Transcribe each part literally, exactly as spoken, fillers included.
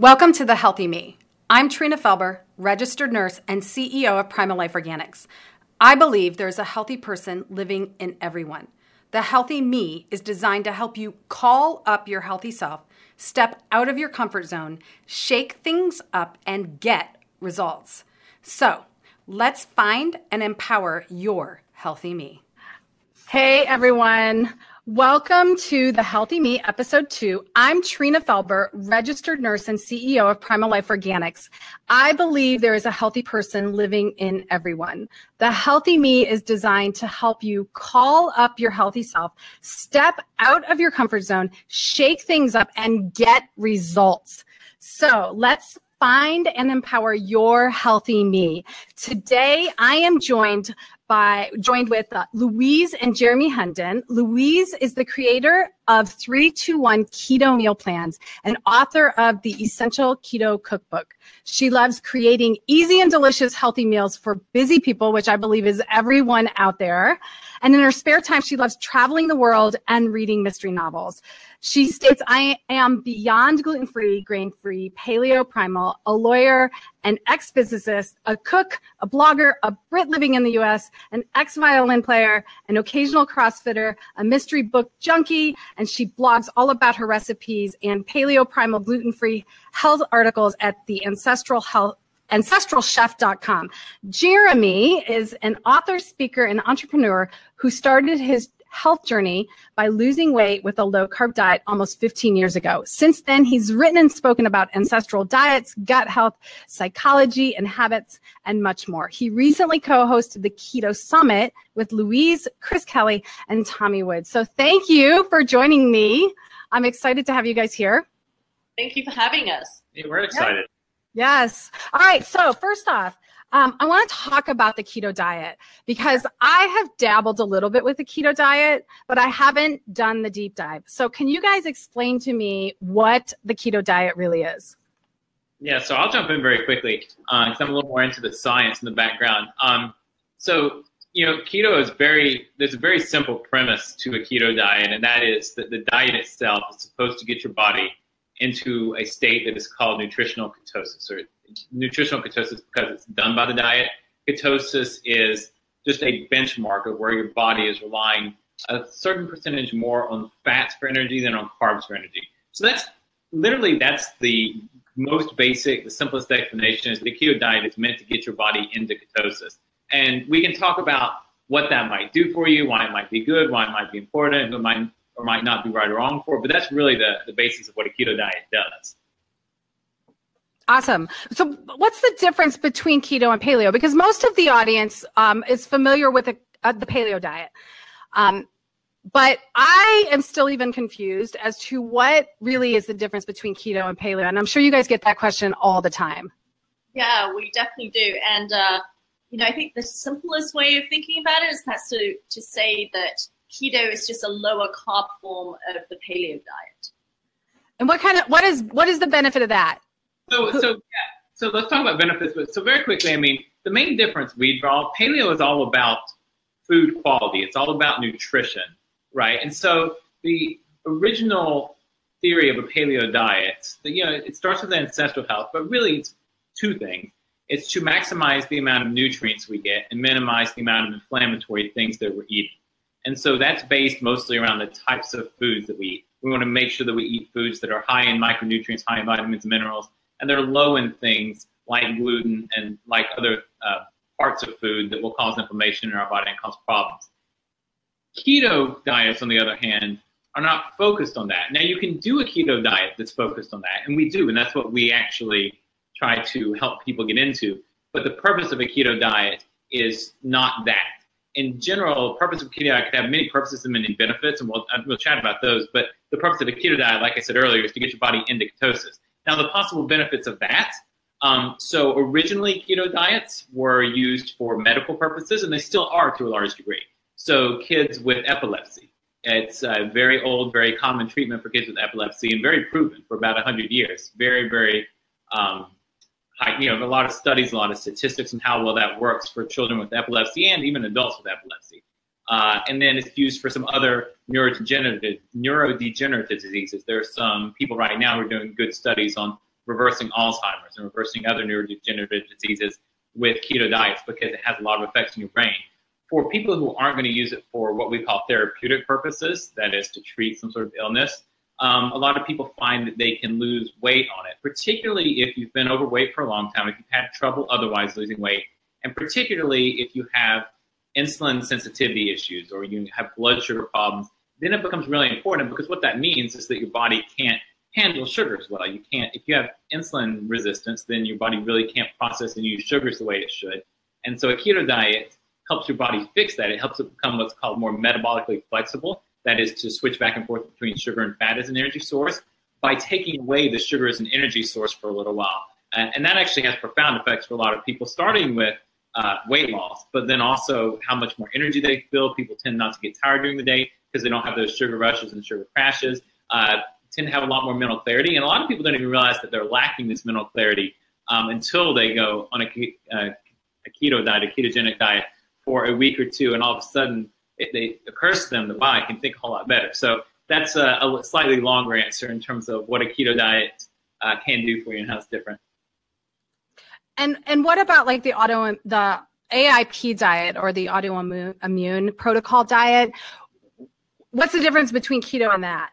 Welcome to The Healthy Me. I'm Trina Felber, registered nurse and C E O of Primal Life Organics. I believe there's a healthy person living in everyone. The Healthy Me is designed to help you call up your healthy self, step out of your comfort zone, shake things up, and get results. So let's find and empower your Healthy Me. Hey, everyone. Welcome to The Healthy Me, Episode two. I'm Trina Felber, registered nurse and C E O of Primal Life Organics. I believe there is a healthy person living in everyone. The Healthy Me is designed to help you call up your healthy self, step out of your comfort zone, shake things up, and get results. So let's find and empower your Healthy Me. Today, I am joined by joined with uh, Louise and Jeremy Hendon. Louise is the creator of three two one Keto Meal Plans and author of the Essential Keto Cookbook. She loves creating easy and delicious healthy meals for busy people, which I believe is everyone out there. And in her spare time, she loves traveling the world and reading mystery novels. She states, I am beyond gluten-free, grain-free, paleo-primal, a lawyer, an ex-physicist, a cook, a blogger, a Brit living in the U S, an ex-violin player, an occasional CrossFitter, a mystery book junkie, and she blogs all about her recipes and paleo-primal, gluten-free health articles at the Ancestral Health Ancestral Chef dot com. Jeremy is an author, speaker, and entrepreneur who started his health journey by losing weight with a low-carb diet almost fifteen years ago. Since then, he's written and spoken about ancestral diets, gut health, psychology, and habits, and much more. He recently co-hosted the Keto Summit with Louise, Chris Kelly, and Tommy Wood. So thank you for joining me. I'm excited to have you guys here. Thank you for having us. Hey, we're excited. Yeah. Yes. All right. So first off, um, I want to talk about the keto diet because I have dabbled a little bit with the keto diet, but I haven't done the deep dive. So can you guys explain to me what the keto diet really is? Yeah. So I'll jump in very quickly because uh, I'm a little more into the science in the background. Um, so, you know, keto is very, there's a very simple premise to a keto diet, and that is that the diet itself is supposed to get your body into a state that is called nutritional ketosis, or nutritional ketosis because it's done by the diet. Ketosis is just a benchmark of where your body is relying a certain percentage more on fats for energy than on carbs for energy. So that's literally, that's the most basic, the simplest explanation is the keto diet is meant to get your body into ketosis. And we can talk about what that might do for you, why it might be good, why it might be important, who might or might not be right or wrong for, but that's really the, the basis of what a keto diet does. Awesome. So what's the difference between keto and paleo? Because most of the audience um, is familiar with a, uh, the paleo diet. Um, but I am still even confused as to what really is the difference between keto and paleo. And I'm sure you guys get that question all the time. Yeah, we definitely do. And, uh, you know, I think the simplest way of thinking about it is that's to, to say that keto is just a lower carb form of the paleo diet. And what kind of what is what is the benefit of that? So so yeah. So let's talk about benefits. But so very quickly, I mean, the main difference we draw, paleo is all about food quality. It's all about nutrition, right? And so the original theory of a paleo diet, you know, it starts with ancestral health, but really it's two things. It's to maximize the amount of nutrients we get and minimize the amount of inflammatory things that we're eating. And so that's based mostly around the types of foods that we eat. We want to make sure that we eat foods that are high in micronutrients, high in vitamins and minerals, and they're low in things like gluten and like other uh, parts of food that will cause inflammation in our body and cause problems. Keto diets, on the other hand, are not focused on that. Now, you can do a keto diet that's focused on that, and we do, and that's what we actually try to help people get into. But the purpose of a keto diet is not that. In general, the purpose of a keto diet could have many purposes and many benefits, and we'll, we'll chat about those, but the purpose of a keto diet, like I said earlier, is to get your body into ketosis. Now, the possible benefits of that, um, so originally keto diets were used for medical purposes, and they still are to a large degree. So kids with epilepsy, it's a very old, very common treatment for kids with epilepsy, and very proven for about one hundred years, very, very um you know, a lot of studies, a lot of statistics on how well that works for children with epilepsy and even adults with epilepsy. Uh, and then it's used for some other neurodegenerative neurodegenerative diseases. There are some people right now who are doing good studies on reversing Alzheimer's and reversing other neurodegenerative diseases with keto diets, because it has a lot of effects on your brain. For people who aren't going to use it for what we call therapeutic purposes, that is to treat some sort of illness, um, a lot of people find that they can lose weight on it, particularly if you've been overweight for a long time, if you've had trouble otherwise losing weight, and particularly if you have insulin sensitivity issues or you have blood sugar problems. Then it becomes really important, because what that means is that your body can't handle sugars well. You can't, if you have insulin resistance, then your body really can't process and use sugars the way it should. And so a keto diet helps your body fix that. It helps it become what's called more metabolically flexible. That is to switch back and forth between sugar and fat as an energy source by taking away the sugar as an energy source for a little while. And, and that actually has profound effects for a lot of people, starting with uh, weight loss, but then also how much more energy they feel. People tend not to get tired during the day because they don't have those sugar rushes and sugar crashes. Uh, tend to have a lot more mental clarity. And a lot of people don't even realize that they're lacking this mental clarity um, until they go on a, uh, a keto diet, a ketogenic diet for a week or two. And all of a sudden, it, they, it occurs to them that, wow, I can think a whole lot better. So that's a, a slightly longer answer in terms of what a keto diet uh, can do for you and how it's different. And, and what about like the auto, the A I P diet or the autoimmune protocol diet? What's the difference between keto and that?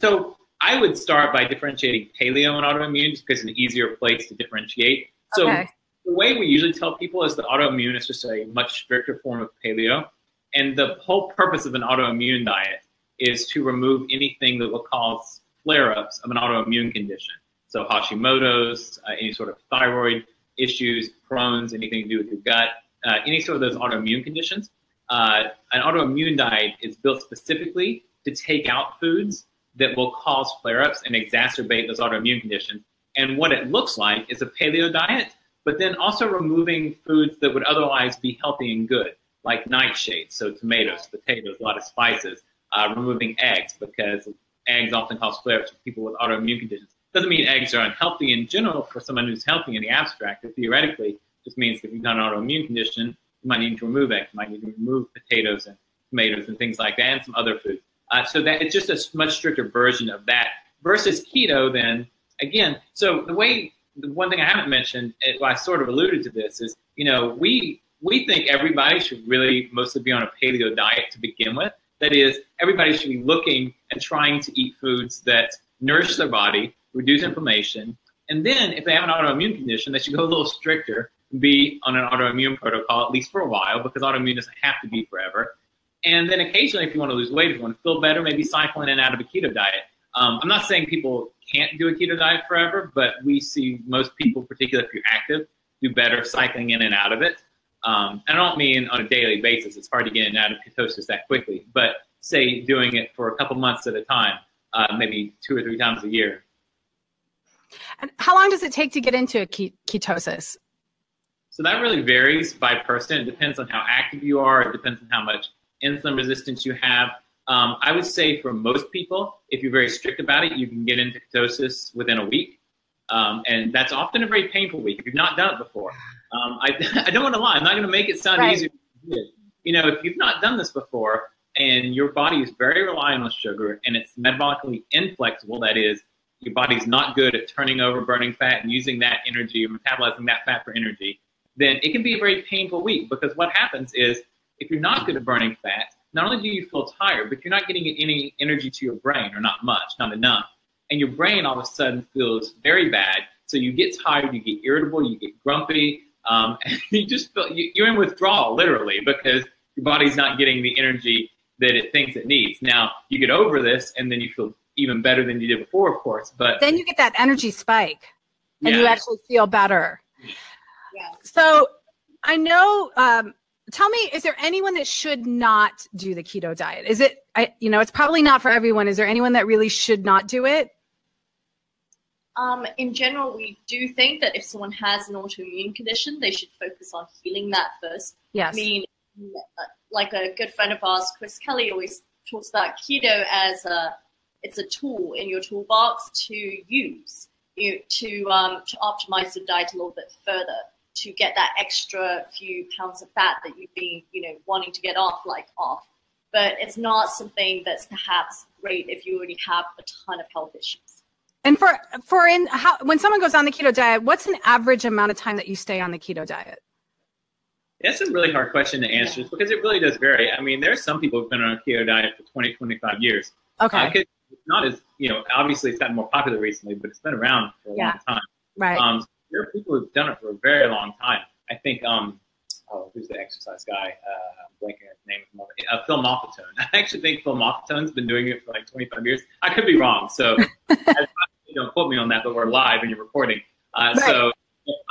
So I would start by differentiating paleo and autoimmune just because it's an easier place to differentiate. So okay. The way we usually tell people is that autoimmune is just a much stricter form of paleo. And the whole purpose of an autoimmune diet is to remove anything that will cause flare-ups of an autoimmune condition. So Hashimoto's, uh, any sort of thyroid issues, Crohn's, anything to do with your gut, uh, any sort of those autoimmune conditions. Uh, an autoimmune diet is built specifically to take out foods that will cause flare-ups and exacerbate those autoimmune conditions. And what it looks like is a paleo diet, but then also removing foods that would otherwise be healthy and good, like nightshades, so tomatoes, potatoes, a lot of spices, uh, removing eggs, because eggs often cause flare-ups for people with autoimmune conditions. Doesn't mean eggs are unhealthy in general for someone who's healthy in the abstract. It theoretically just means that if you've got an autoimmune condition, you might need to remove eggs, you might need to remove potatoes and tomatoes and things like that, and some other foods. Uh, so that it's just a much stricter version of that versus keto then, again, so the way, the one thing I haven't mentioned, it, well, I sort of alluded to this, is, you know, we we think everybody should really mostly be on a paleo diet to begin with. That is, everybody should be looking and trying to eat foods that nourish their body, reduce inflammation, and then if they have an autoimmune condition, they should go a little stricter, be on an autoimmune protocol, at least for a while, because autoimmune doesn't have to be forever. And then occasionally, if you want to lose weight, if you want to feel better, maybe cycle in and out of a keto diet. Um, I'm not saying people can't do a keto diet forever, but we see most people, particularly if you're active, do better cycling in and out of it. Um, I don't mean on a daily basis. It's hard to get in and out of ketosis that quickly. But say doing it for a couple months at a time, uh, maybe two or three times a year. And how long does it take to get into a ke- ketosis? So that really varies by person. It depends on how active you are. It depends on how much insulin resistance you have. Um, I would say for most people, if you're very strict about it, you can get into ketosis within a week. Um, and that's often a very painful week if you've not done it before. Um, I, I don't want to lie. I'm not going to make it sound right. Easier. You know, if you've not done this before and your body is very reliant on sugar and it's metabolically inflexible, that is, your body's not good at turning over burning fat and using that energy or metabolizing that fat for energy, then it can be a very painful week, because what happens is if you're not good at burning fat, not only do you feel tired, but you're not getting any energy to your brain, or not much, not enough. And your brain all of a sudden feels very bad. So you get tired, you get irritable, you get grumpy. Um, and you just feel, you, you're in withdrawal, literally, because your body's not getting the energy that it thinks it needs. Now, you get over this, and then you feel even better than you did before, of course. But then you get that energy spike, and yeah. You actually feel better. Yeah. So I know... Um, Tell me, is there anyone that should not do the keto diet? Is it, I, you know, it's probably not for everyone. Is there anyone that really should not do it? Um, in general, we do think that if someone has an autoimmune condition, they should focus on healing that first. Yes. I mean, like a good friend of ours, Chris Kelly, always talks about keto as a, it's a tool in your toolbox to use, you, to, um, to optimize your diet a little bit further, to get that extra few pounds of fat that you've been, you know, wanting to get off, like off. But it's not something that's perhaps great if you already have a ton of health issues. And for for in how, when someone goes on the keto diet, what's an average amount of time that you stay on the keto diet? That's a really hard question to answer yeah. because it really does vary. I mean, there are some people who've been on a keto diet for twenty, twenty-five years. Okay. Uh, it's not as, you know, obviously it's gotten more popular recently, but it's been around for a yeah. long time. Right. Um, so there are people who've done it for a very long time. I think, um, oh, who's the exercise guy? Uh, I'm blanking his name. Uh, Phil Maffetone. I actually think Phil Maffetone's been doing it for like twenty-five years. I could be wrong. So I, don't quote me on that, but we're live and you're recording. Uh, right. So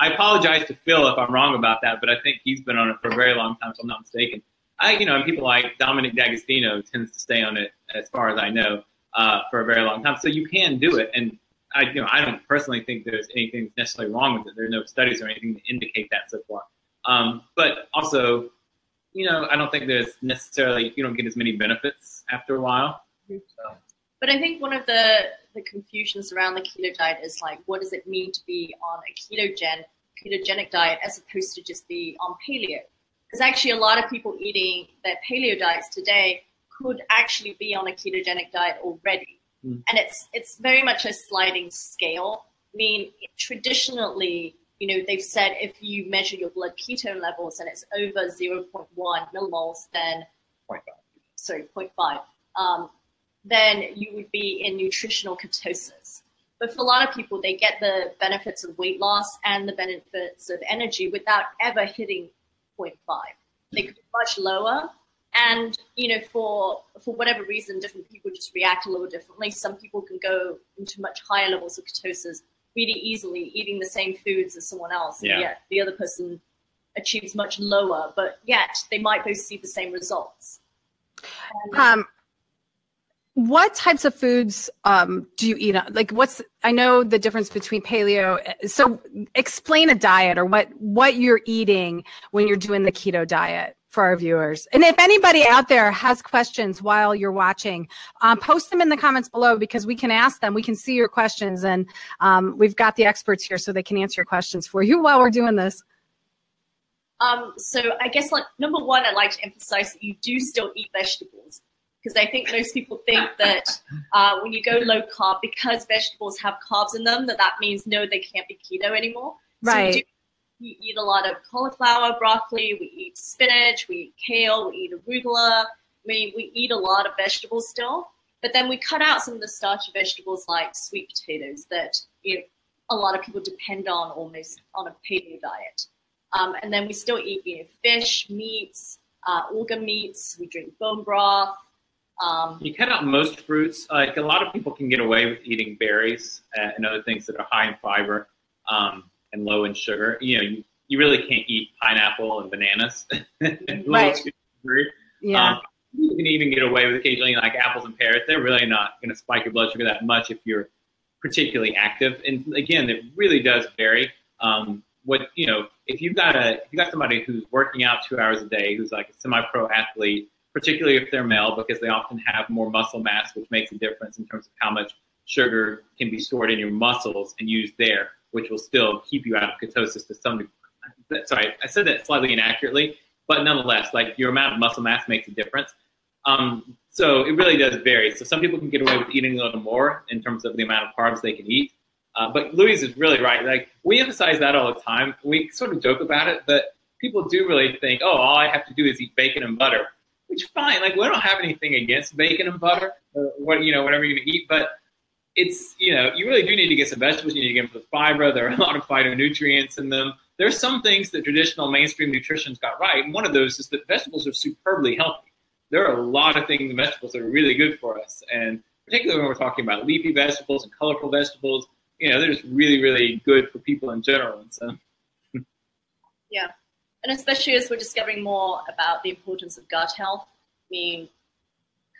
I apologize to Phil if I'm wrong about that, but I think he's been on it for a very long time, if I'm not mistaken. I, you know, and people like Dominic D'Agostino tends to stay on it, as far as I know, uh, for a very long time. So you can do it, and I, you know, I don't personally think there's anything that's necessarily wrong with it. There are no studies or anything to indicate that so far. Um, but also, you know, I don't think there's necessarily, you don't get as many benefits after a while. So. But I think one of the, the confusions around the keto diet is like, what does it mean to be on a ketogen, ketogenic diet as opposed to just be on paleo? Because actually a lot of people eating their paleo diets today could actually be on a ketogenic diet already. Mm. And it's, it's very much a sliding scale. I mean, traditionally, you know, they've said if you measure your blood ketone levels and it's over zero point one millimoles, then zero point five, sorry, zero point five, um, then you would be in nutritional ketosis. But for a lot of people, they get the benefits of weight loss and the benefits of energy without ever hitting zero point five. They could be much lower. And, you know, for for whatever reason, different people just react a little differently. Some people can go into much higher levels of ketosis really easily, eating the same foods as someone else. Yeah. And yet the other person achieves much lower, but yet they might both see the same results. And, um. What types of foods um, do you eat? Like what's, I know the difference between paleo. So explain a diet or what, what you're eating when you're doing the keto diet for our viewers. And if anybody out there has questions while you're watching, um, post them in the comments below because we can ask them. We can see your questions and um, we've got the experts here so they can answer your questions for you while we're doing this. Um, so I guess like number one, I'd like to emphasize that you do still eat vegetables. Because I think most people think that uh, when you go low carb, because vegetables have carbs in them, that that means no, they can't be keto anymore. Right. So we, do, we eat a lot of cauliflower, broccoli. We eat spinach. We eat kale. We eat arugula. I mean, we eat a lot of vegetables still, but then we cut out some of the starchy vegetables like sweet potatoes that you know, a lot of people depend on almost on a paleo diet. Um, and then we still eat you know, fish, meats, uh, organ meats. We drink bone broth. Um, you cut out most fruits. Like a lot of people can get away with eating berries uh, and other things that are high in fiber um, and low in sugar. You know, you, you really can't eat pineapple and bananas. Right. Yeah. Um, you can even get away with occasionally like apples and pears. They're really not going to spike your blood sugar that much if you're particularly active. And again, it really does vary. Um, what you know, if you've got a if you got somebody who's working out two hours a day, who's like a semi-pro athlete. Particularly if they're male, because they often have more muscle mass, which makes a difference in terms of how much sugar can be stored in your muscles and used there, which will still keep you out of ketosis to some degree. Sorry, I said that slightly inaccurately, but nonetheless, like your amount of muscle mass makes a difference. Um, so it really does vary. So some people can get away with eating a little more in terms of the amount of carbs they can eat. Uh, but Louise is really right. Like we emphasize that all the time. We sort of joke about it, but people do really think, oh, all I have to do is eat bacon and butter. Which is fine, like we don't have anything against bacon and butter, or what you know, whatever you're gonna eat, but it's you know, you really do need to get some vegetables. You need to get them for the fiber. There are a lot of phytonutrients in them. There's some things that traditional mainstream nutrition's got right, and one of those is that vegetables are superbly healthy. There are a lot of things in vegetables that are really good for us, and particularly when we're talking about leafy vegetables and colorful vegetables, you know, they're just really, really good for people in general. And so, yeah. And especially as we're discovering more about the importance of gut health, I mean,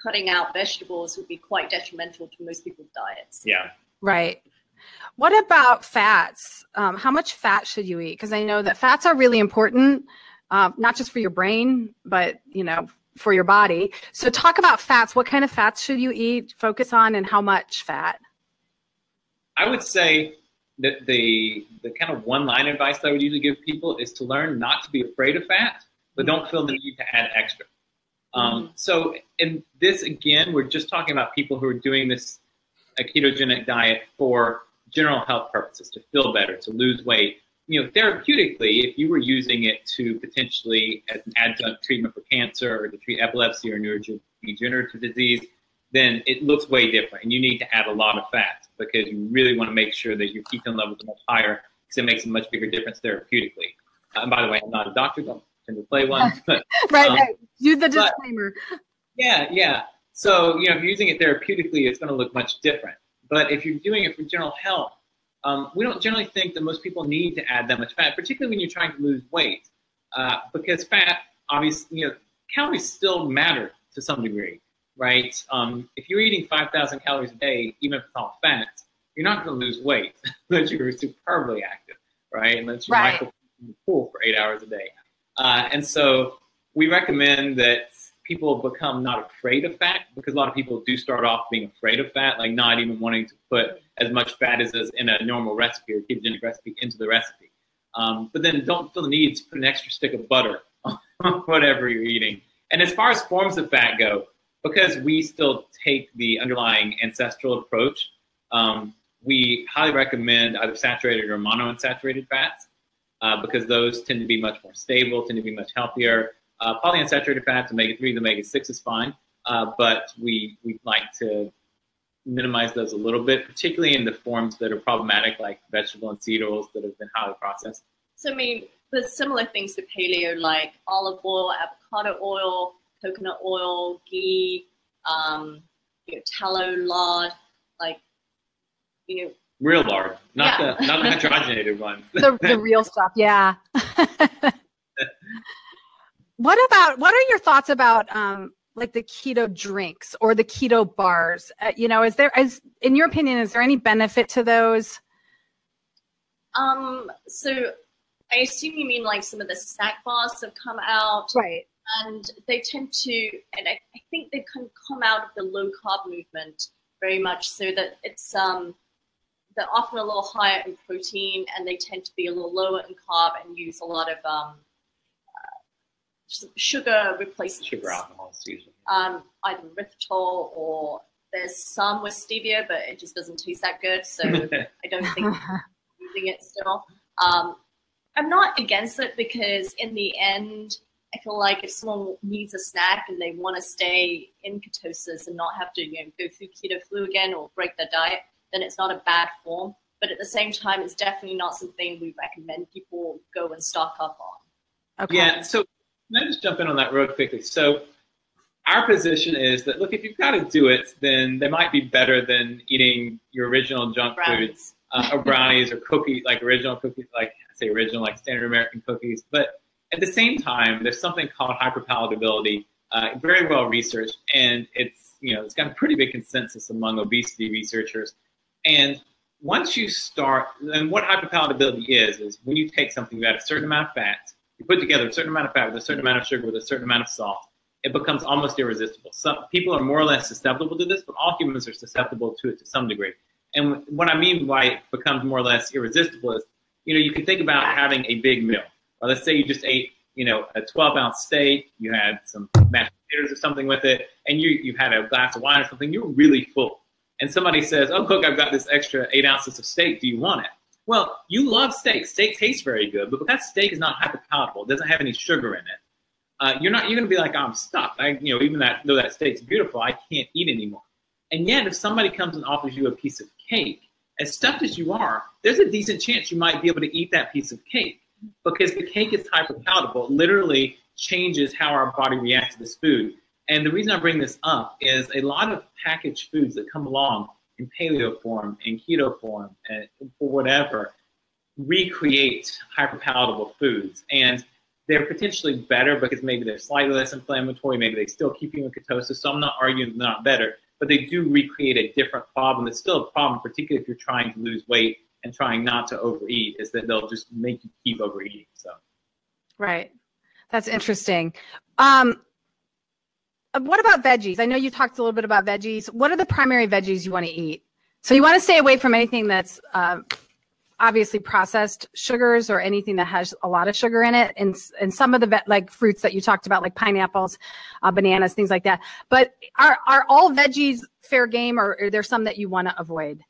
cutting out vegetables would be quite detrimental to most people's diets. Yeah. Right. What about fats? Um, how much fat should you eat? Because I know that fats are really important, uh, not just for your brain, but, you know, for your body. So talk about fats. What kind of fats should you eat, focus on, and how much fat? I would say... The, the the kind of one-line advice that I would usually give people is to learn not to be afraid of fat, but don't feel the need to add extra. Um, so in this, again, we're just talking about people who are doing this a ketogenic diet for general health purposes, to feel better, to lose weight. You know, therapeutically, if you were using it to potentially as an adjunct treatment for cancer or to treat epilepsy or neurodegenerative disease, then it looks way different. And you need to add a lot of fats because you really want to make sure that your ketone levels are much higher because it makes a much bigger difference therapeutically. Uh, and by the way, I'm not a doctor, don't tend to play one. But, right, um, right, do the disclaimer. But, yeah, yeah. So, you know, if you're using it therapeutically, it's going to look much different. But if you're doing it for general health, um, we don't generally think that most people need to add that much fat, particularly when you're trying to lose weight, uh, because fat, obviously, you know, calories still matter to some degree, right? Um, if you're eating five thousand calories a day, even if it's all fat, you're not going to lose weight unless you're superbly active, right? Unless you're right. Michael in the pool for eight hours a day. Uh, and so we recommend that people become not afraid of fat, because a lot of people do start off being afraid of fat, like not even wanting to put as much fat as is in a normal recipe or ketogenic recipe into the recipe. Um, but then don't feel the need to put an extra stick of butter on whatever you're eating. And as far as forms of fat go, because we still take the underlying ancestral approach, um, we highly recommend either saturated or monounsaturated fats, uh, because those tend to be much more stable, tend to be much healthier. Uh, polyunsaturated fats, omega threes, omega six is fine, uh, but we, we like to minimize those a little bit, particularly in the forms that are problematic, like vegetable and seed oils that have been highly processed. So, I mean, there's similar things to paleo, like olive oil, avocado oil, coconut oil, ghee, um, you know, tallow, lard, like, you know. Real lard, not, yeah. the, not the hydrogenated ones. The, the real stuff, yeah. What about, what are your thoughts about um, like the keto drinks or the keto bars? Uh, you know, is there, is, in your opinion, is there any benefit to those? Um, so I assume you mean like some of the snack bars have come out. Right. And they tend to, and I, I think they kind of come out of the low carb movement very much, so that it's, um, they're often a little higher in protein and they tend to be a little lower in carb and use a lot of, um, sugar replacements. Sugar alcohols, usually. Um, either erythritol or there's some with stevia, but it just doesn't taste that good, so I don't think I'm using it still. Um, I'm not against it because in the end, I feel like if someone needs a snack and they want to stay in ketosis and not have to, you know, go through keto flu again or break their diet, then it's not a bad form. But at the same time, it's definitely not something we recommend people go and stock up on. Okay. Yeah. So. Can I just jump in on that real quickly? So our position is that, look, if you've got to do it, then they might be better than eating your original junk brownies. foods uh, or brownies or cookies, like original cookies, like I say original, like standard American cookies. But at the same time, there's something called hyperpalatability, uh, very well researched, and it's, you know, it's got a pretty big consensus among obesity researchers. And once you start, and what hyperpalatability is, is when you take something that has a certain amount of fat, you put together a certain amount of fat with a certain amount of sugar with a certain amount of salt, it becomes almost irresistible. Some people are more or less susceptible to this, but all humans are susceptible to it to some degree. And what I mean by it becomes more or less irresistible is, you know, you can think about having a big meal. Or let's say you just ate, you know, a twelve ounce steak, you had some mashed potatoes or something with it, and you, you've had a glass of wine or something, you're really full. And somebody says, oh, cook, I've got this extra eight ounces of steak, do you want it? Well, you love steak. Steak tastes very good, but because steak is not hyperpalatable, it doesn't have any sugar in it, uh, you're not. You're going to be like, oh, I'm stuffed. I, you know, even that though that steak's beautiful, I can't eat anymore. And yet, if somebody comes and offers you a piece of cake, as stuffed as you are, there's a decent chance you might be able to eat that piece of cake because the cake is hyperpalatable. It literally changes how our body reacts to this food. And the reason I bring this up is a lot of packaged foods that come along in paleo form, in keto form, and for whatever, recreate hyperpalatable foods. And they're potentially better because maybe they're slightly less inflammatory, maybe they still keep you in ketosis, so I'm not arguing they're not better, but they do recreate a different problem. It's still a problem, particularly if you're trying to lose weight and trying not to overeat, is that they'll just make you keep overeating, so. Right, that's interesting. Um, What about veggies? I know you talked a little bit about veggies. What are the primary veggies you want to eat? So you want to stay away from anything that's uh, obviously processed sugars or anything that has a lot of sugar in it, and and some of the like fruits that you talked about, like pineapples, uh, bananas, things like that. But are are all veggies fair game, or are there some that you want to avoid?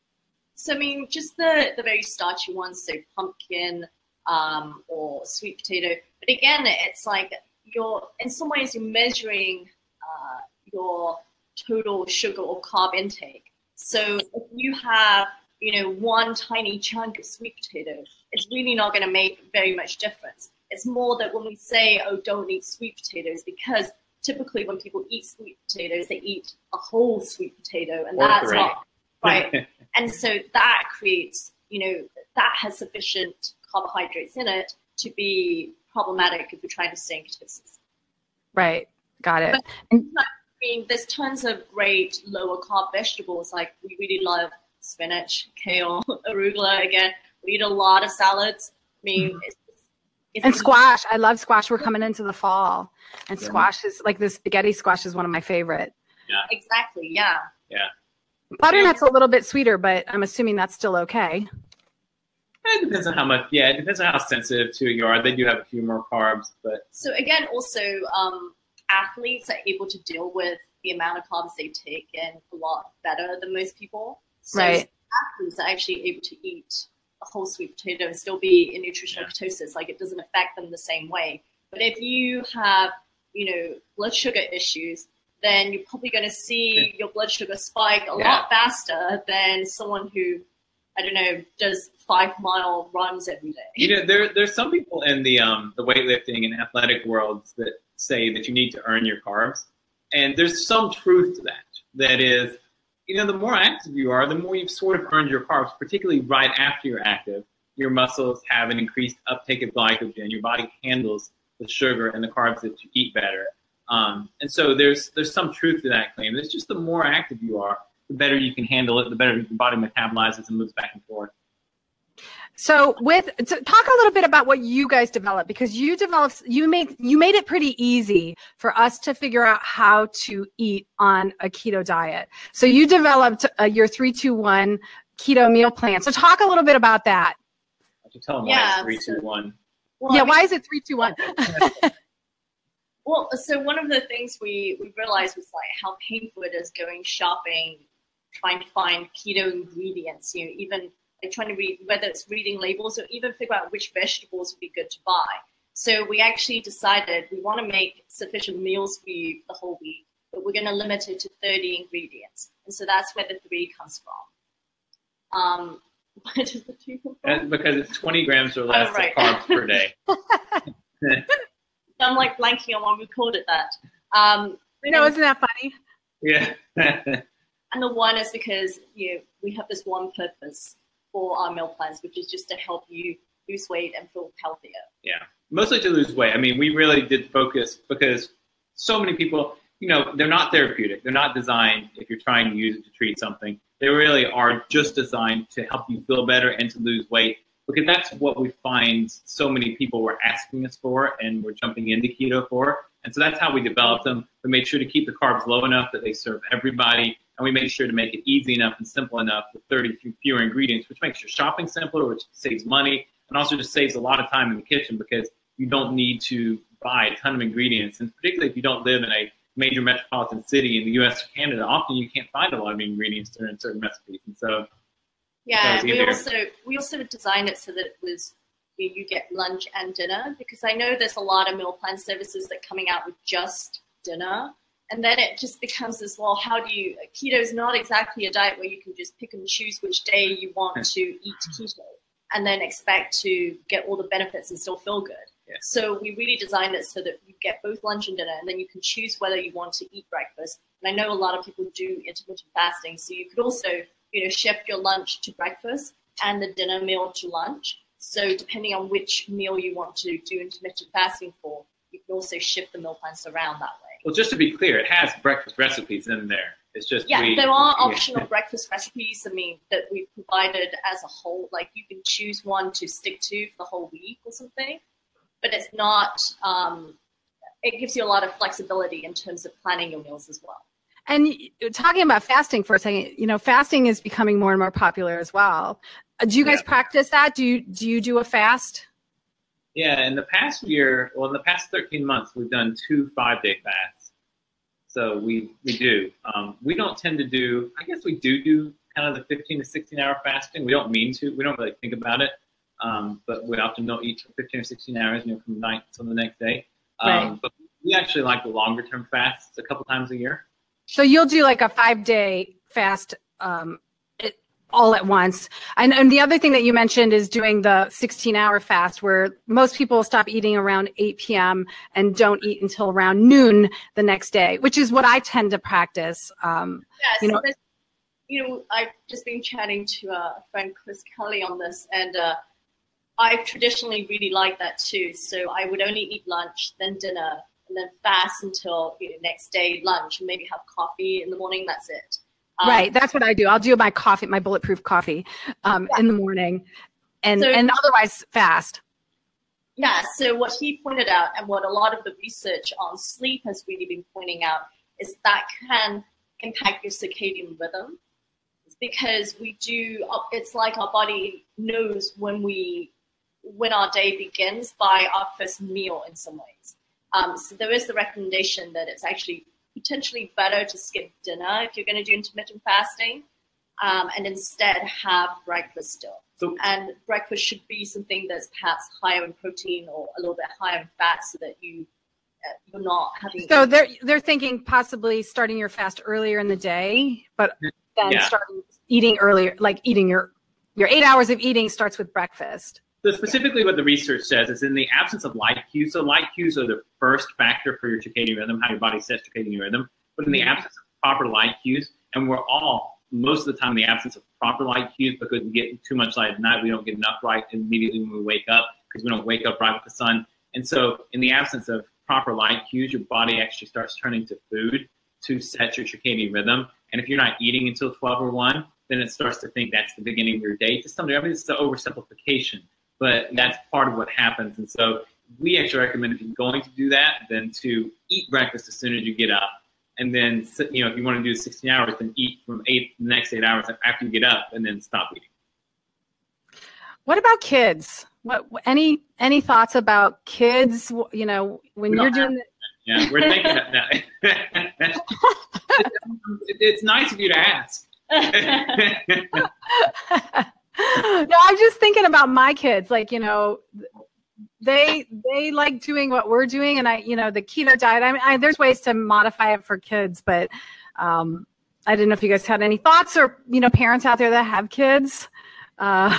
So I mean, just the the very starchy ones, so pumpkin um, or sweet potato. But again, it's like you're in some ways you're measuring uh, your total sugar or carb intake. So if you have, you know, one tiny chunk of sweet potato, it's really not going to make very much difference. It's more that when we say, oh, don't eat sweet potatoes, because typically when people eat sweet potatoes, they eat a whole sweet potato, and or that's three. Not right. And so that creates, you know, that has sufficient carbohydrates in it to be problematic if you're trying to stay in ketosis. Right. Got it. But, and I mean, there's tons of great lower carb vegetables. Like we really love spinach, kale, arugula. Again, we eat a lot of salads. I mean, it's, it's and squash. I love squash. We're coming into the fall, and yeah. Squash is like this spaghetti squash is one of my favorite. Yeah. Exactly. Yeah. Yeah. Butternut's a little bit sweeter, but I'm assuming that's still okay. It depends on how much. Yeah, it depends on how sensitive to you are. They do have a few more carbs, but so again, also um, athletes are able to deal with the amount of carbs they take in a lot better than most people. So right. Athletes are actually able to eat a whole sweet potato and still be in nutritional yeah. ketosis. Like it doesn't affect them the same way. But if you have, you know, blood sugar issues, then you're probably going to see your blood sugar spike a yeah. lot faster than someone who, I don't know, does five-mile runs every day. You know, there, there's some people in the um, the weightlifting and athletic worlds that say that you need to earn your carbs. And there's some truth to that. That is, you know, the more active you are, the more you've sort of earned your carbs, particularly right after you're active. Your muscles have an increased uptake of glycogen. Your body handles the sugar and the carbs that you eat better. Um, and so there's there's some truth to that claim. It's just the more active you are, the better you can handle it, the better your body metabolizes and moves back and forth. So with so talk a little bit about what you guys developed, because you developed you made you made it pretty easy for us to figure out how to eat on a keto diet. So you developed uh, your three two one Keto Meal Plan. So talk a little bit about that. I should tell them yeah, why it's three two one. Well, yeah, I mean, why is it three two one? Well, so one of the things we, we realized was like how painful it is going shopping, trying to find keto ingredients, you know, even like trying to read, whether it's reading labels or even figure out which vegetables would be good to buy. So we actually decided we want to make sufficient meals for you the whole week, but we're going to limit it to thirty ingredients. And so that's where the three comes from. Um, where does the two come from? Because it's twenty grams or less oh, right. of carbs per day. I'm like blanking on when we called it that. Um, you know, isn't that funny? Yeah. And the one is because you know, we have this one purpose for our meal plans, which is just to help you lose weight and feel healthier. Yeah, mostly to lose weight. I mean, we really did focus because so many people, you know, they're not therapeutic. They're not designed if you're trying to use it to treat something. They really are just designed to help you feel better and to lose weight. Because that's what we find so many people were asking us for and we're jumping into keto for. And so that's how we developed them. We made sure to keep the carbs low enough that they serve everybody. And we made sure to make it easy enough and simple enough with thirty fewer ingredients, which makes your shopping simpler, which saves money, and also just saves a lot of time in the kitchen because you don't need to buy a ton of ingredients. And particularly if you don't live in a major metropolitan city in the U S or Canada, often you can't find a lot of ingredients that are in certain recipes. And so... Yeah, we also we also designed it so that it was you, you get lunch and dinner, because I know there's a lot of meal plan services that are coming out with just dinner, and then it just becomes this, well, how do you keto is not exactly a diet where you can just pick and choose which day you want to eat keto and then expect to get all the benefits and still feel good. Yeah. So we really designed it so that you get both lunch and dinner, and then you can choose whether you want to eat breakfast. And I know a lot of people do intermittent fasting, so you could also, you know, shift your lunch to breakfast and the dinner meal to lunch. So depending on which meal you want to do intermittent fasting for, you can also shift the meal plans around that way. Well, just to be clear, it has breakfast recipes in there. It's just yeah, we, there are yeah. optional breakfast recipes. I mean, that we've provided as a whole. Like you can choose one to stick to for the whole week or something, but it's not. Um, it gives you a lot of flexibility in terms of planning your meals as well. And talking about fasting for a second, you know, fasting is becoming more and more popular as well. Do you guys yeah. practice that? Do you, do you do a fast? Yeah, in the past year, well, in the past thirteen months, we've done two five-day fasts. So we, we do. Um, we don't tend to do, I guess we do do kind of the fifteen to sixteen hour fasting. We don't mean to. We don't really think about it. Um, but we often don't eat for fifteen or sixteen hours, you know, from night till the next day. Um, right. But we actually like the longer-term fasts a couple times a year. So you'll do like a five-day fast um, it, all at once. And, and the other thing that you mentioned is doing the sixteen hour fast, where most people stop eating around eight p.m. and don't eat until around noon the next day, which is what I tend to practice. Um, yes, you know, so you know, I've just been chatting to a friend, Chris Kelly, on this, and uh, I've traditionally really liked that too. So I would only eat lunch, then dinner, and then fast until, you know, next day lunch, and maybe have coffee in the morning. That's it. Um, right. That's what I do. I'll do my coffee, my bulletproof coffee um, yeah. in the morning, and, so, and otherwise fast. Yeah. So what he pointed out, and what a lot of the research on sleep has really been pointing out, is that can impact your circadian rhythm. It's because we do, it's like our body knows when we, when our day begins by our first meal in some ways. Um, so there is the recommendation that it's actually potentially better to skip dinner if you're going to do intermittent fasting, um, and instead have breakfast still. So, and breakfast should be something that's perhaps higher in protein or a little bit higher in fat, so that you, uh, you're not having. So they're, they're thinking possibly starting your fast earlier in the day, but then yeah. starting eating earlier, like eating your, your eight hours of eating starts with breakfast. So specifically what the research says is in the absence of light cues, so light cues are the first factor for your circadian rhythm, how your body sets circadian rhythm, but in the absence of proper light cues, and we're all, most of the time, in the absence of proper light cues, because we get too much light at night, we don't get enough light immediately when we wake up, because we don't wake up right with the sun. And so in the absence of proper light cues, your body actually starts turning to food to set your circadian rhythm. And if you're not eating until twelve or one, then it starts to think that's the beginning of your day. To some degree, I mean, it's the oversimplification. But that's part of what happens. And so we actually recommend, if you're going to do that, then to eat breakfast as soon as you get up. And then, you know, if you want to do sixteen hours, then eat from eight, the next eight hours after you get up, and then stop eating. What about kids? What, any any thoughts about kids, you know, when you're doing that? Yeah, we're thinking about that. it, it's nice of you to ask. No, I'm just thinking about my kids. Like, you know, they they like doing what we're doing, and I, you know, the keto diet. I mean, I, there's ways to modify it for kids, but um, I didn't know if you guys had any thoughts, or you know, parents out there that have kids. Uh,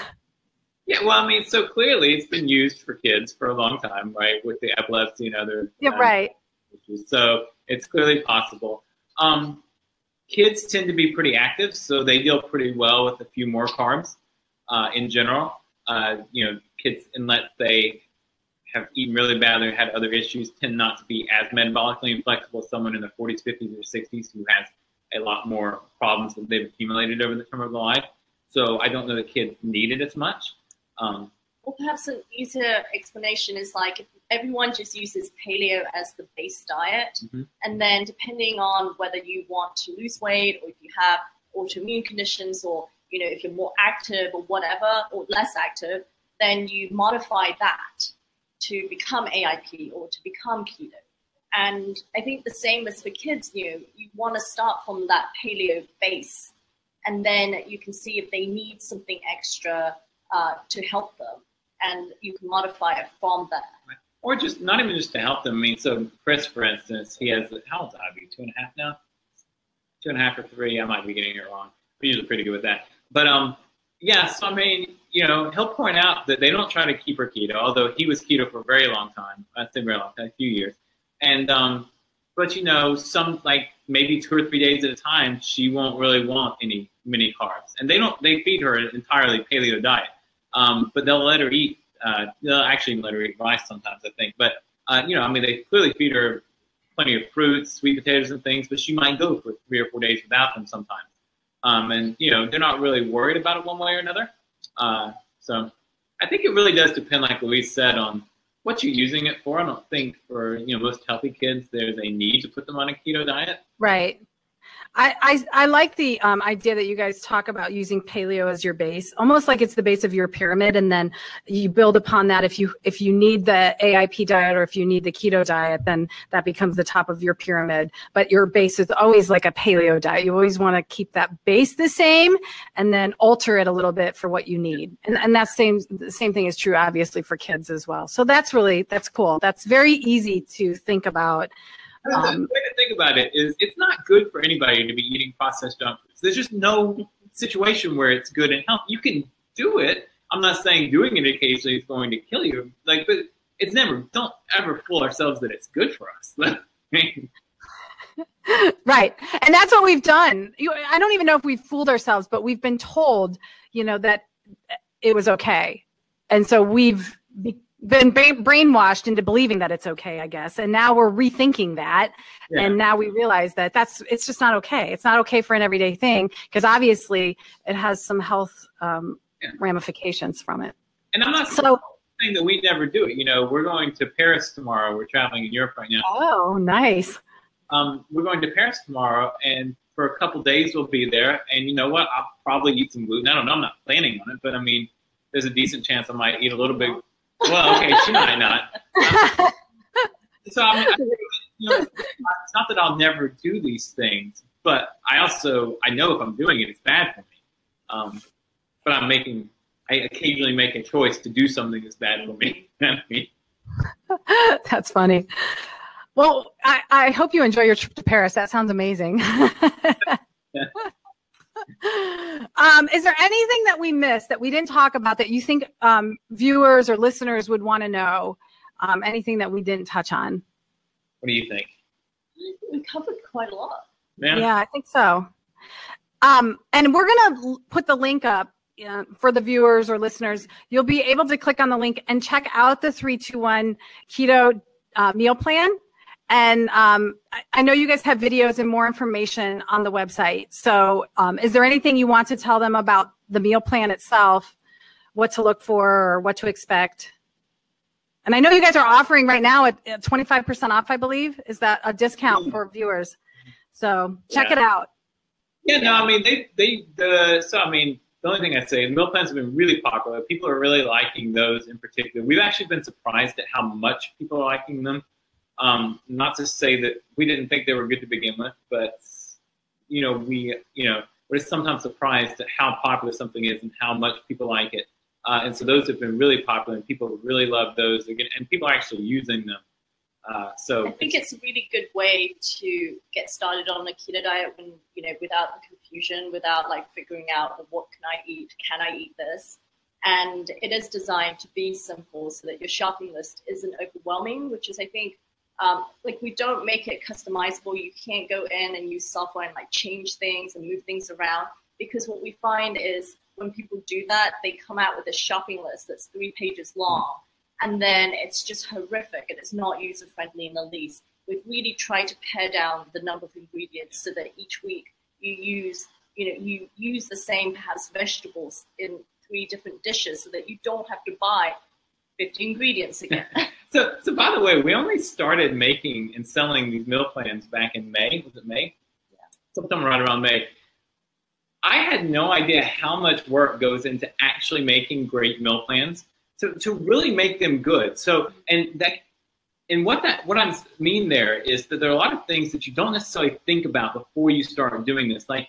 yeah, well, I mean, so clearly it's been used for kids for a long time, right? With the epilepsy and other yeah, um, right. issues. So it's clearly possible. Um, kids tend to be pretty active, so they deal pretty well with a few more carbs. Uh, in general, uh, you know, kids, unless they have eaten really badly or had other issues, tend not to be as metabolically inflexible as someone in their forties, fifties, or sixties who has a lot more problems that they've accumulated over the term of their life. So I don't know that kids need it as much. Um, well, perhaps an easier explanation is, like, if everyone just uses paleo as the base diet, mm-hmm. and then depending on whether you want to lose weight, or if you have autoimmune conditions, or you know, if you're more active or whatever, or less active, then you modify that to become A I P or to become keto. And I think the same as for kids, you know, you want to start from that paleo base, and then you can see if they need something extra uh, to help them, and you can modify it from there. Or just, not even just to help them. I mean, so Chris, for instance, he has, how old are you, two and a half now? Two and a half or three, I might be getting it wrong. We're usually pretty good with that. But, um, yeah, so, I mean, you know, he'll point out that they don't try to keep her keto, although he was keto for a very long time. I'd say very long time, a few years. And, um, but, you know, some, like, maybe two or three days at a time, she won't really want any mini carbs. And they don't, they feed her an entirely paleo diet. Um, but they'll let her eat, uh, they'll actually let her eat rice sometimes, I think. But, uh, you know, I mean, they clearly feed her plenty of fruits, sweet potatoes and things, but she might go for three or four days without them sometimes. Um, and, you know, they're not really worried about it one way or another. Uh, so I think it really does depend, like Louise said, on what you're using it for. I don't think for, you know, most healthy kids, there's a need to put them on a keto diet. Right. I, I, I like the um, idea that you guys talk about using paleo as your base, almost like it's the base of your pyramid, and then you build upon that. If you if you need the A I P diet or if you need the keto diet, then that becomes the top of your pyramid. But your base is always like a paleo diet. You always want to keep that base the same and then alter it a little bit for what you need. And, and that same the same thing is true, obviously, for kids as well. So that's really, that's cool. That's very easy to think about. Um, the way to think about it is it's not good for anybody to be eating processed junk foods. There's just no situation where it's good and healthy. You can do it. I'm not saying doing it occasionally is going to kill you. Like, but it's never, don't ever fool ourselves that it's good for us. Right. And that's what we've done. You, I don't even know if we've fooled ourselves, but we've been told, you know, that it was okay. And so we've become been brainwashed into believing that it's okay, I guess. And now we're rethinking that. Yeah. And now we realize that that's, it's just not okay. It's not okay for an everyday thing, because obviously it has some health um, yeah. ramifications from it. And I'm not so, saying that we never do it. You know, we're going to Paris tomorrow. We're traveling in Europe right now. Oh, nice. Um, we're going to Paris tomorrow, and for a couple days we'll be there. And you know what? I'll probably eat some gluten. I don't know. I'm not planning on it, but I mean, there's a decent chance I might eat a little bit. Well, okay, she might not. Um, so, I mean, I, you know, it's not that I'll never do these things, but I also, I know if I'm doing it, it's bad for me. Um, but I'm making, I occasionally make a choice to do something that's bad for me. That's funny. Well, I, I hope you enjoy your trip to Paris. That sounds amazing. Um, is there anything that we missed that we didn't talk about that you think um, viewers or listeners would want to know? Um, anything that we didn't touch on? What do you think? We covered quite a lot. Yeah, yeah I think so. Um, and we're going to put the link up uh, for the viewers or listeners. You'll be able to click on the link and check out the three two one Keto uh, Meal Plan. And um, I, I know you guys have videos and more information on the website. So um, is there anything you want to tell them about the meal plan itself, what to look for or what to expect? And I know you guys are offering right now at twenty-five percent off, I believe. Is that a discount for viewers? So check yeah. it out. Yeah, no, I mean, they, they the, so I mean, the only thing I'd say, meal plans have been really popular. People are really liking those in particular. We've actually been surprised at how much people are liking them. Um, not to say that we didn't think they were good to begin with, but, you know, we, you know, we're sometimes surprised at how popular something is and how much people like it. Uh, and so those have been really popular, and people really love those, again, and people are actually using them. Uh, so I think it's, it's a really good way to get started on the keto diet when, you know, without the confusion, without like figuring out what can I eat, can I eat this? And it is designed to be simple so that your shopping list isn't overwhelming, which is, I think, Um, like we don't make it customizable. You can't go in and use software and like change things and move things around, because what we find is when people do that, they come out with a shopping list that's three pages long, and then it's just horrific and it's not user friendly in the least. We've really tried to pare down the number of ingredients so that each week you use, you know, you use the same perhaps vegetables in three different dishes so that you don't have to buy fifty ingredients again. So, so by the way, we only started making and selling these meal plans back in May. Was it May? Yeah. Sometime right around May. I had no idea how much work goes into actually making great meal plans to, to really make them good. So, and that, and what that, what I mean there is that there are a lot of things that you don't necessarily think about before you start doing this, like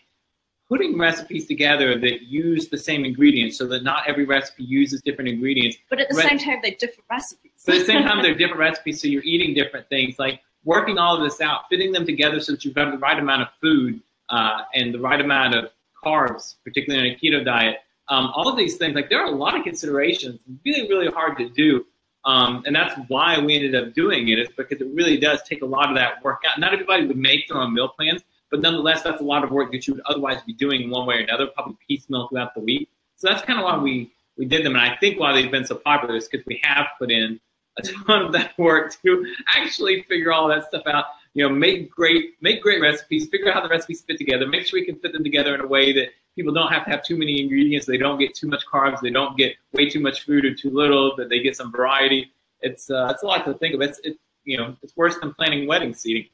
putting recipes together that use the same ingredients so that not every recipe uses different ingredients. But at the Re- same time, they're different recipes. But at the same time, they're different recipes, so you're eating different things. Like working all of this out, fitting them together so that you've got the right amount of food uh, and the right amount of carbs, particularly on a keto diet. Um, all of these things, like there are a lot of considerations, really, really hard to do. Um, and that's why we ended up doing it, is because it really does take a lot of that work out. Not everybody would make their own meal plans, but nonetheless, that's a lot of work that you would otherwise be doing one way or another, probably piecemeal throughout the week. So that's kind of why we, we did them. And I think why they've been so popular is because we have put in a ton of that work to actually figure all that stuff out. You know, make great make great recipes, figure out how the recipes fit together, make sure we can fit them together in a way that people don't have to have too many ingredients, they don't get too much carbs, they don't get way too much food or too little, that they get some variety. It's, uh, it's a lot to think of. It's, it, you know, it's worse than planning wedding seating.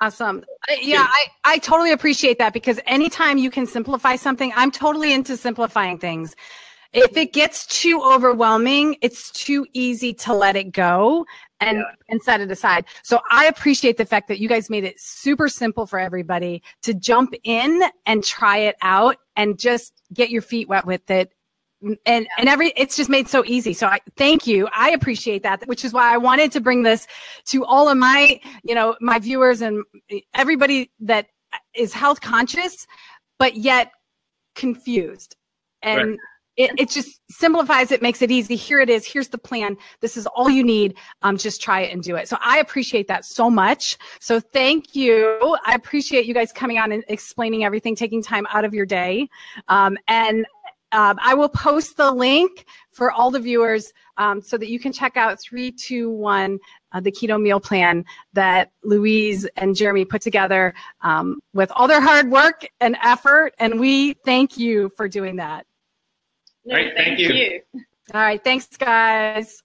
Awesome. Yeah, I, I totally appreciate that, because anytime you can simplify something, I'm totally into simplifying things. If it gets too overwhelming, it's too easy to let it go and, yeah. and set it aside. So I appreciate the fact that you guys made it super simple for everybody to jump in and try it out and just get your feet wet with it. And and every it's just made so easy. So I thank you. I appreciate that, which is why I wanted to bring this to all of my, you know, my viewers and everybody that is health conscious, but yet confused. And right. it, it just simplifies it, makes it easy. Here it is. Here's the plan. This is all you need. Um, just try it and do it. So I appreciate that so much. So thank you. I appreciate you guys coming on and explaining everything, taking time out of your day. Um, and Um, I will post the link for all the viewers um, so that you can check out three two one, uh, the Keto Meal Plan that Louise and Jeremy put together um, with all their hard work and effort. And we thank you for doing that. Great, thank you. All right, thanks, guys.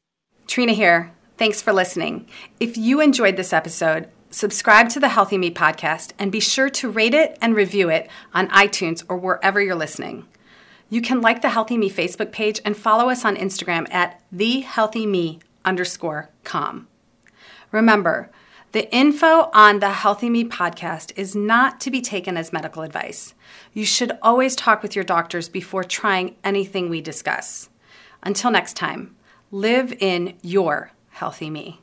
Trina here. Thanks for listening. If you enjoyed this episode, subscribe to the Healthy Me Podcast and be sure to rate it and review it on iTunes or wherever you're listening. You can like the Healthy Me Facebook page and follow us on Instagram at the healthy me underscore com. Remember, the info on the Healthy Me podcast is not to be taken as medical advice. You should always talk with your doctors before trying anything we discuss. Until next time, live in your healthy me.